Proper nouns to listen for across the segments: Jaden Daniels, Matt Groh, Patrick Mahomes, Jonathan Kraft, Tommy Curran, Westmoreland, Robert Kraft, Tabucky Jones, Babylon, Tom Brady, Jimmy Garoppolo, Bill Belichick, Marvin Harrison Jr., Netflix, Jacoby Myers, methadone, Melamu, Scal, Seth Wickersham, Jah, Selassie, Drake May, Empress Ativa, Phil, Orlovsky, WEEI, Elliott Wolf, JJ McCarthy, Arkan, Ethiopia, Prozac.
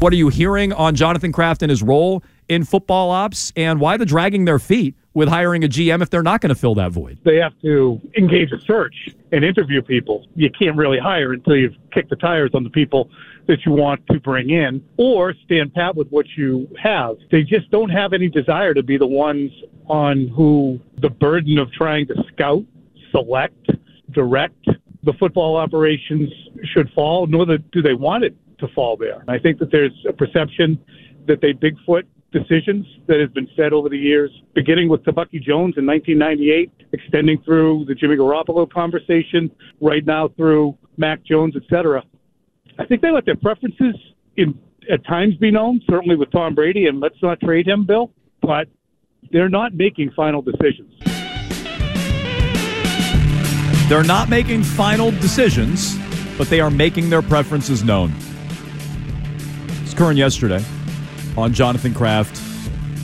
What are you hearing on Jonathan Kraft and his role in football ops, and why the dragging their feet with hiring a GM if they're not going to fill that void? They have to engage a search and interview people. You can't really hire until you've kicked the tires on the people that you want to bring in or stand pat with what you have. They just don't have any desire to be the ones on who the burden of trying to scout, select, direct the football operations should fall, nor do they want it to fall there. I think that there's a perception that they Bigfoot decisions that has been said over the years, beginning with Tabucky Jones in 1998, extending through the Jimmy Garoppolo conversation, right now through Mac Jones, etc. I think they let their preferences at times be known, certainly with Tom Brady, and let's not trade him, Bill, but they're not making final decisions. They're not making final decisions, but they are making their preferences known. Curran yesterday on Jonathan Kraft,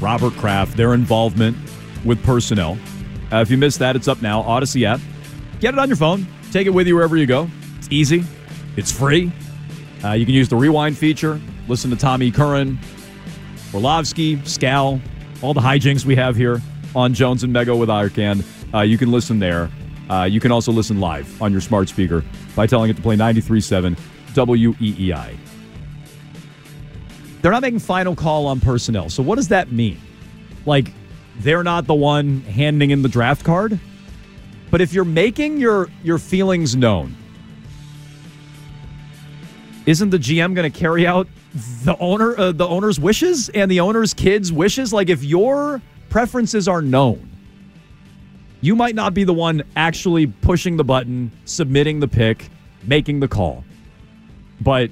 Robert Kraft, their involvement with personnel. If you missed that, it's up now. Odyssey app. Get it on your phone. Take it with you wherever you go. It's easy. It's free. You can use the rewind feature. Listen to Tommy Curran, Orlovsky, Scal, all the hijinks we have here on Jones and Mego with Arkan. You can listen there. You can also listen live on your smart speaker by telling it to play 93.7 WEEI. They're not making final call on personnel. So what does that mean? Like, they're not the one handing in the draft card? But if you're making your feelings known, isn't the GM going to carry out the owner's wishes and the owner's kids' wishes? Like, if your preferences are known, you might not be the one actually pushing the button, submitting the pick, making the call. But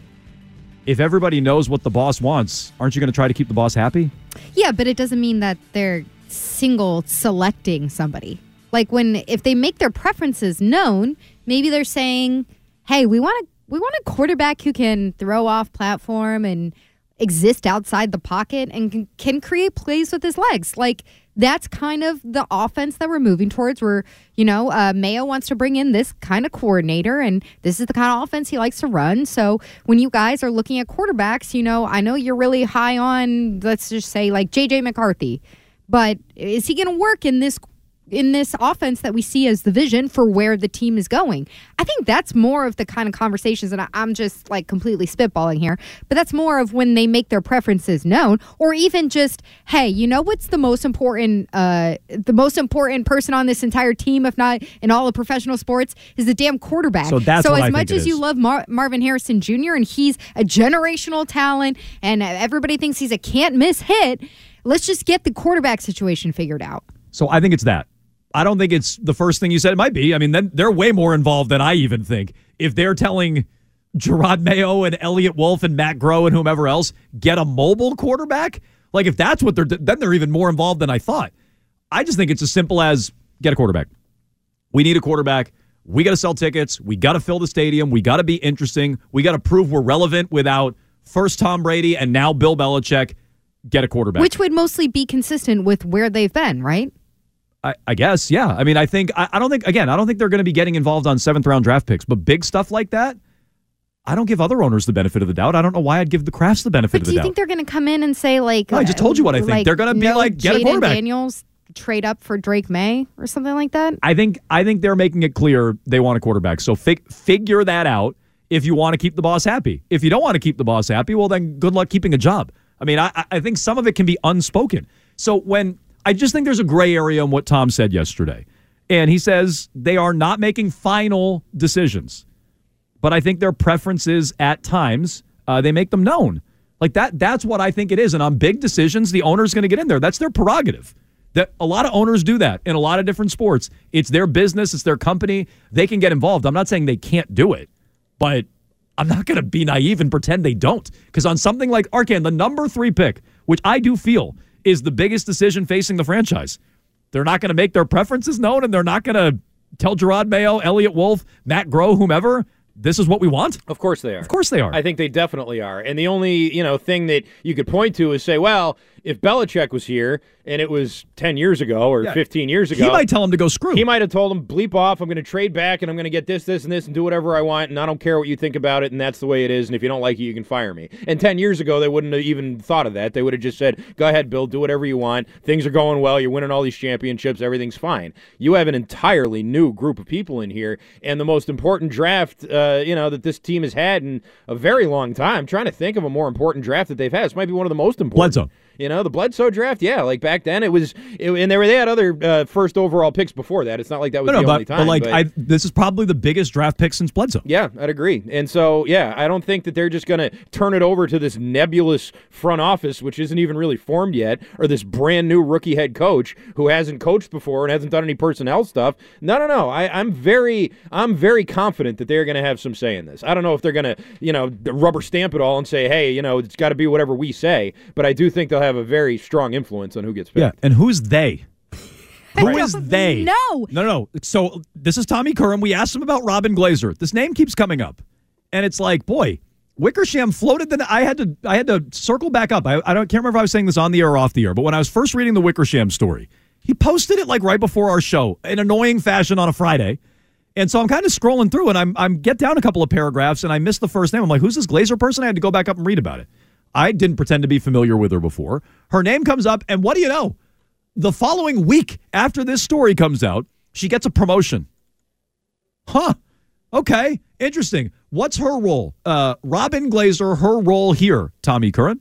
if everybody knows what the boss wants, aren't you going to try to keep the boss happy? Yeah, but it doesn't mean that they're selecting somebody. Like, if they make their preferences known, maybe they're saying, hey, we want a quarterback who can throw off platform and exist outside the pocket and can create plays with his legs. Like, that's kind of the offense that we're moving towards, where, Mayo wants to bring in this kind of coordinator, and this is the kind of offense he likes to run. So when you guys are looking at quarterbacks, I know you're really high on, let's just say, like JJ McCarthy, but is he going to work in this offense that we see as the vision for where the team is going? I think that's more of the kind of conversations, and I'm just like completely spitballing here, but that's more of when they make their preferences known, or even just, hey, what's the most important person on this entire team, if not in all of professional sports, is the damn quarterback. So as much as you love Marvin Harrison Jr. and he's a generational talent and everybody thinks he's a can't miss hit, let's just get the quarterback situation figured out. So I think it's that. I don't think it's the first thing you said. It might be. I mean, then they're way more involved than I even think. If they're telling Gerard Mayo and Elliott Wolf and Matt Groh and whomever else, get a mobile quarterback, like if that's what then they're even more involved than I thought. I just think it's as simple as get a quarterback. We need a quarterback. We got to sell tickets. We got to fill the stadium. We got to be interesting. We got to prove we're relevant without first Tom Brady and now Bill Belichick. Get a quarterback. Which would mostly be consistent with where they've been, right? I guess, yeah. I mean, I don't think they're going to be getting involved on 7th-round draft picks, but big stuff like that, I don't give other owners the benefit of the doubt. I don't know why I'd give the Crafts the benefit of the doubt. But do you think they're going to come in and say, like... No, I just told you what I think. They're going to be like, get a quarterback. Jaden Daniels trade up for Drake May or something like that? I think they're making it clear they want a quarterback. So figure that out if you want to keep the boss happy. If you don't want to keep the boss happy, well, then good luck keeping a job. I mean, I think some of it can be unspoken. So when... I just think there's a gray area in what Tom said yesterday. And he says they are not making final decisions. But I think their preferences at times, they make them known. Like that's what I think it is. And on big decisions, the owner's going to get in there. That's their prerogative. That a lot of owners do that in a lot of different sports. It's their business. It's their company. They can get involved. I'm not saying they can't do it. But I'm not going to be naive and pretend they don't. Because on something like Arkan, the number 3 pick, which I do feel is the biggest decision facing the franchise, they're not going to make their preferences known, and they're not going to tell Gerard Mayo, Elliott Wolf, Matt Groh, whomever, this is what we want? Of course they are. Of course they are. I think they definitely are. And the only, thing that you could point to is say, well, if Belichick was here and it was 10 years ago or 15 years ago, he might tell him to go screw. He might have told him, bleep off, I'm going to trade back and I'm going to get this, this, and this and do whatever I want, and I don't care what you think about it, and that's the way it is, and if you don't like it, you can fire me. And 10 years ago, they wouldn't have even thought of that. They would have just said, go ahead, Bill, do whatever you want. Things are going well. You're winning all these championships. Everything's fine. You have an entirely new group of people in here, and the most important draft that this team has had in a very long time. I'm trying to think of a more important draft that they've had. This might be one of the most important. Bledsoe. The Bledsoe draft, like back then and they had other first overall picks before that. It's not like that was only time. This is probably the biggest draft pick since Bledsoe. Yeah, I'd agree. And so, I don't think that they're just going to turn it over to this nebulous front office, which isn't even really formed yet, or this brand new rookie head coach who hasn't coached before and hasn't done any personnel stuff. No. I'm very confident that they're going to have some say in this. I don't know if they're going to, rubber stamp it all and say, hey, it's got to be whatever we say. But I do think they'll have a very strong influence on who gets picked. Yeah, and who's they? Who is they? No. So this is Tommy Curran. We asked him about Robin Glazer. This name keeps coming up, and it's like, boy, Wickersham floated. Then I had to circle back up. I can't remember if I was saying this on the air or off the air, but when I was first reading the Wickersham story, he posted it right before our show in annoying fashion on a Friday, and so I'm kind of scrolling through, and I'm get down a couple of paragraphs, and I missed the first name. I'm like, who's this Glazer person? I had to go back up and read about it. I didn't pretend to be familiar with her before. Her name comes up, and what do you know? The following week after this story comes out, she gets a promotion. Huh. Okay. Interesting. What's her role? Robin Glazer, her role here, Tommy Curran.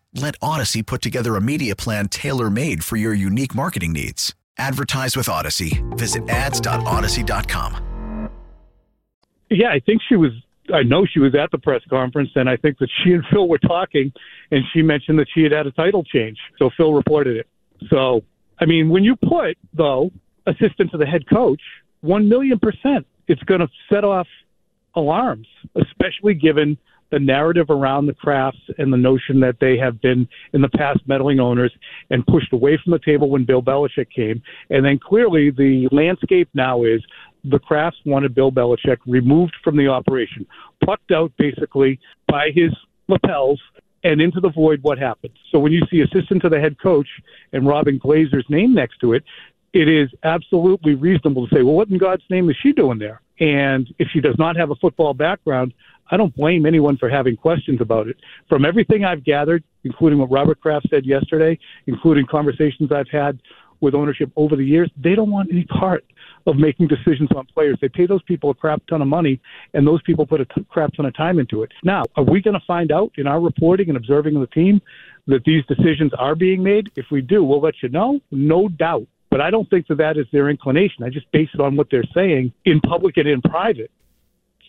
Let Odyssey put together a media plan tailor-made for your unique marketing needs. Advertise with Odyssey. Visit ads.odyssey.com. Yeah, I know she was at the press conference, and I think that she and Phil were talking, and she mentioned that she had a title change. So Phil reported it. So, when you put, though, assistant to the head coach, 1,000,000%, it's going to set off alarms, especially given the narrative around the Crafts and the notion that they have been in the past meddling owners and pushed away from the table when Bill Belichick came. And then clearly the landscape now is the Crafts wanted Bill Belichick removed from the operation, plucked out basically by his lapels and into the void. What happened? So when you see assistant to the head coach and Robin Glazer's name next to it, it is absolutely reasonable to say, well, what in God's name is she doing there? And if she does not have a football background, I don't blame anyone for having questions about it. From everything I've gathered, including what Robert Kraft said yesterday, including conversations I've had with ownership over the years, they don't want any part of making decisions on players. They pay those people a crap ton of money, and those people put a crap ton of time into it. Now, are we going to find out in our reporting and observing of the team that these decisions are being made? If we do, we'll let you know, no doubt. But I don't think that is their inclination. I just base it on what they're saying in public and in private.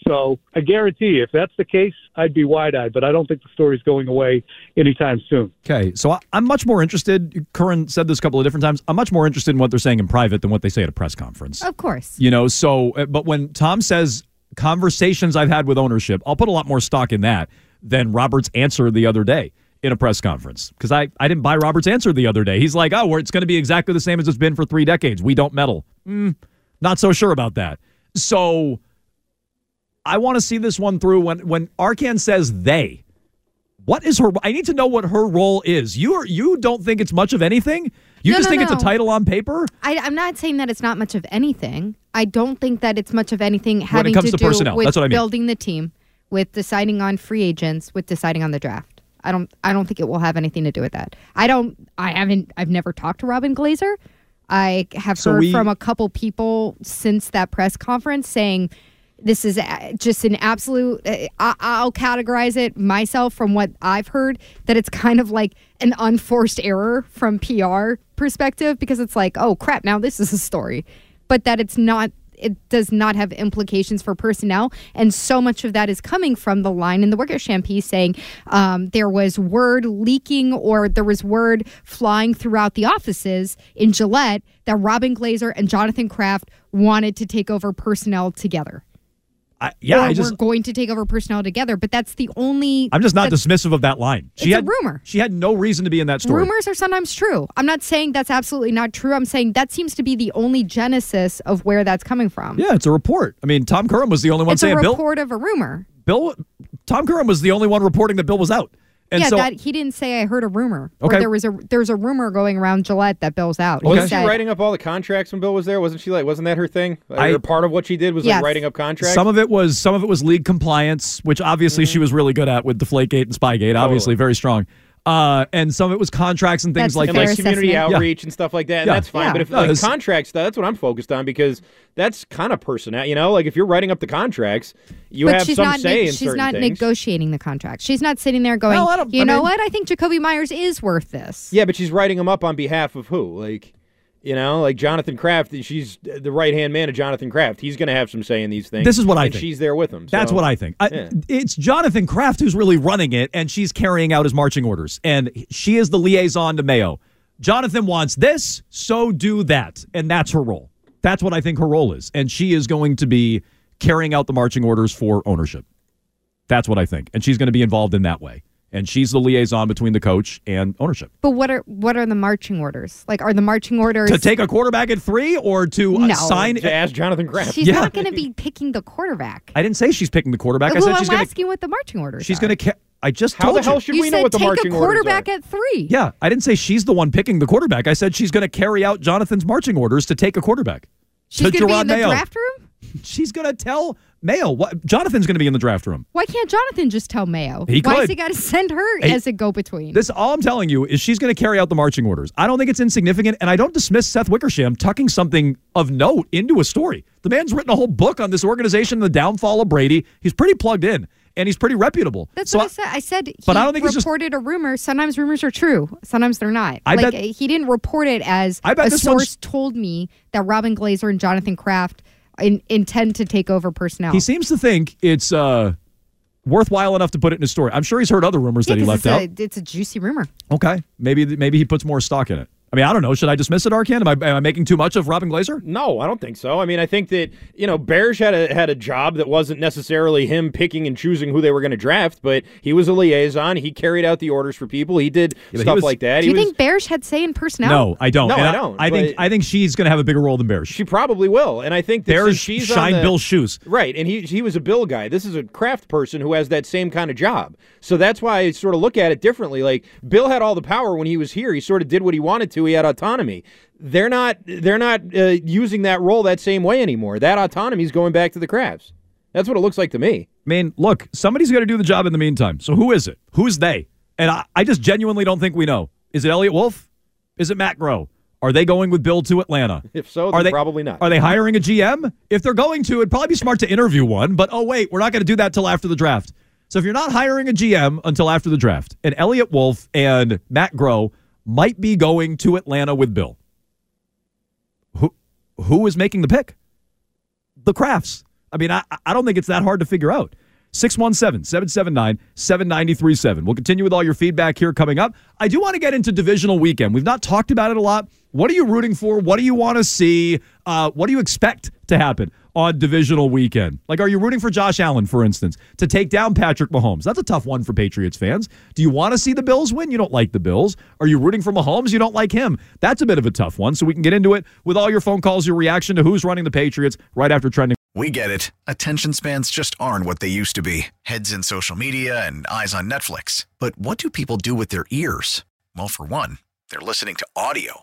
So I guarantee you, if that's the case, I'd be wide-eyed. But I don't think the story's going away anytime soon. Okay, so I'm much more interested. Curran said this a couple of different times. I'm much more interested in what they're saying in private than what they say at a press conference. Of course. But when Tom says conversations I've had with ownership, I'll put a lot more stock in that than Robert's answer the other day in a press conference, because I didn't buy Robert's answer the other day. He's like, oh, it's going to be exactly the same as it's been for 3 decades. We don't meddle. Not so sure about that. So I want to see this one through. When Arkan says they, What is her? I need to know what her role is. You don't think it's much of anything? You just think it's a title on paper? I'm not saying that it's not much of anything. I don't think that it's much of anything having to do personnel. With building the team, with deciding on free agents, with deciding on the draft. I don't think it will have anything to do with that. I've never talked to Robin Glazer. I have heard from a couple people since that press conference saying this is just an absolute, I'll categorize it myself from what I've heard, that it's kind of like an unforced error from PR perspective, because it's like, oh crap, now this is a story. But that it does not have implications for personnel. And so much of that is coming from the line in the Wickersham piece saying there was word leaking, or there was word flying throughout the offices in Gillette that Robin Glazer and Jonathan Kraft wanted to take over personnel together. We're going to take over personnel together, but that's the only... I'm just not dismissive of that line. It's a rumor. She had no reason to be in that story. Rumors are sometimes true. I'm not saying that's absolutely not true. I'm saying that seems to be the only genesis of where that's coming from. Yeah, it's a report. I mean, Tom Curran was the only one saying Bill... It's a report of a rumor. Tom Curran was the only one reporting that Bill was out. And he didn't say I heard a rumor. Okay. Or there's a rumor going around Gillette that Bill's out. Wasn't she writing up all the contracts when Bill was there? Wasn't that her thing? Part of what she did was writing up contracts. Some of it was league compliance, which obviously she was really good at with Deflategate and Spygate. Obviously, very strong. And some of it was contracts and things like that. And community outreach and stuff like that. And that's fine. Yeah. But if contract stuff, that's what I'm focused on, because that's kind of personnel. You know, like if you're writing up the contracts, have some say in certain things. She's not negotiating the contract. She's not sitting there going, what? I think Jacoby Myers is worth this. Yeah, but she's writing him up on behalf of who? Like Jonathan Kraft, she's the right-hand man of Jonathan Kraft. He's going to have some say in these things. This is what I think. She's there with him. So. That's what I think. It's Jonathan Kraft who's really running it, and she's carrying out his marching orders. And she is the liaison to Mayo. Jonathan wants this, so do that. And that's her role. That's what I think her role is. And she is going to be carrying out the marching orders for ownership. That's what I think. And she's going to be involved in that way. And she's the liaison between the coach and ownership. But what are the marching orders? Like, are the marching orders... To take a quarterback at 3 or to sign... To ask Jonathan Kraft. She's not going to be picking the quarterback. I didn't say she's picking the quarterback. I said she's asking what the marching orders are. I just told you. How the hell should we know what the marching orders are? You said take a quarterback at 3. Yeah, I didn't say she's the one picking the quarterback. I said she's going to carry out Jonathan's marching orders to take a quarterback. She's going to be in the draft room? She's going to tell... Mayo, Jonathan's going to be in the draft room. Why can't Jonathan just tell Mayo? He could. Why has he got to send her as a go-between? All I'm telling you is she's going to carry out the marching orders. I don't think it's insignificant, and I don't dismiss Seth Wickersham tucking something of note into a story. The man's written a whole book on this organization and the downfall of Brady. He's pretty plugged in, and he's pretty reputable. That's what I said. I said he reported a rumor. Sometimes rumors are true. Sometimes they're not. I bet he didn't report it as a source told me that Robin Glazer and Jonathan Kraft intend to take over personnel. He seems to think it's worthwhile enough to put it in his story. I'm sure he's heard other rumors that he left out. It's a juicy rumor. Okay. Maybe he puts more stock in it. I mean, I don't know. Should I dismiss it, Arkan? Am I making too much of Robin Glazer? No, I don't think so. I mean, I think that, Bears had a job that wasn't necessarily him picking and choosing who they were going to draft, but he was a liaison. He carried out the orders for people. He did stuff like that. Do you think Bears had say in personnel? No, I don't. I think she's going to have a bigger role than Bears. She probably will, and I think that Bears shine Bill's shoes. Right, and he was a Bill guy. This is a Kraft person who has that same kind of job. So that's why I sort of look at it differently. Like, Bill had all the power when he was here. He sort of did what he wanted to. He had autonomy. They're not using that role that same way anymore. That autonomy is going back to the Crafts. That's what it looks like to me. I mean, look, somebody's got to do the job in the meantime. So who is it? Who's they? And I just genuinely don't think we know. Is it Elliott Wolf? Is it Matt Groh? Are they going with Bill to Atlanta? If so, then probably not. Are they hiring a GM? If they're going to, it'd probably be smart to interview one. But, we're not going to do that till after the draft. So if you're not hiring a GM until after the draft, and Elliott Wolf and Matt Groh might be going to Atlanta with Bill. Who is making the pick? The Crafts. I mean, I don't think it's that hard to figure out. 617-779-7937. We'll continue with all your feedback here coming up. I do want to get into divisional weekend. We've not talked about it a lot. What are you rooting for? What do you want to see? What do you expect to happen on divisional weekend? Like, are you rooting for Josh Allen, for instance, to take down Patrick Mahomes? That's a tough one for Patriots fans. Do you want to see the Bills win? You don't like the Bills. Are you rooting for Mahomes? You don't like him. That's a bit of a tough one, so we can get into it with all your phone calls, your reaction to who's running the Patriots right after trending. We get it. Attention spans just aren't what they used to be. Heads in social media and eyes on Netflix. But what do people do with their ears? Well, for one, they're listening to audio.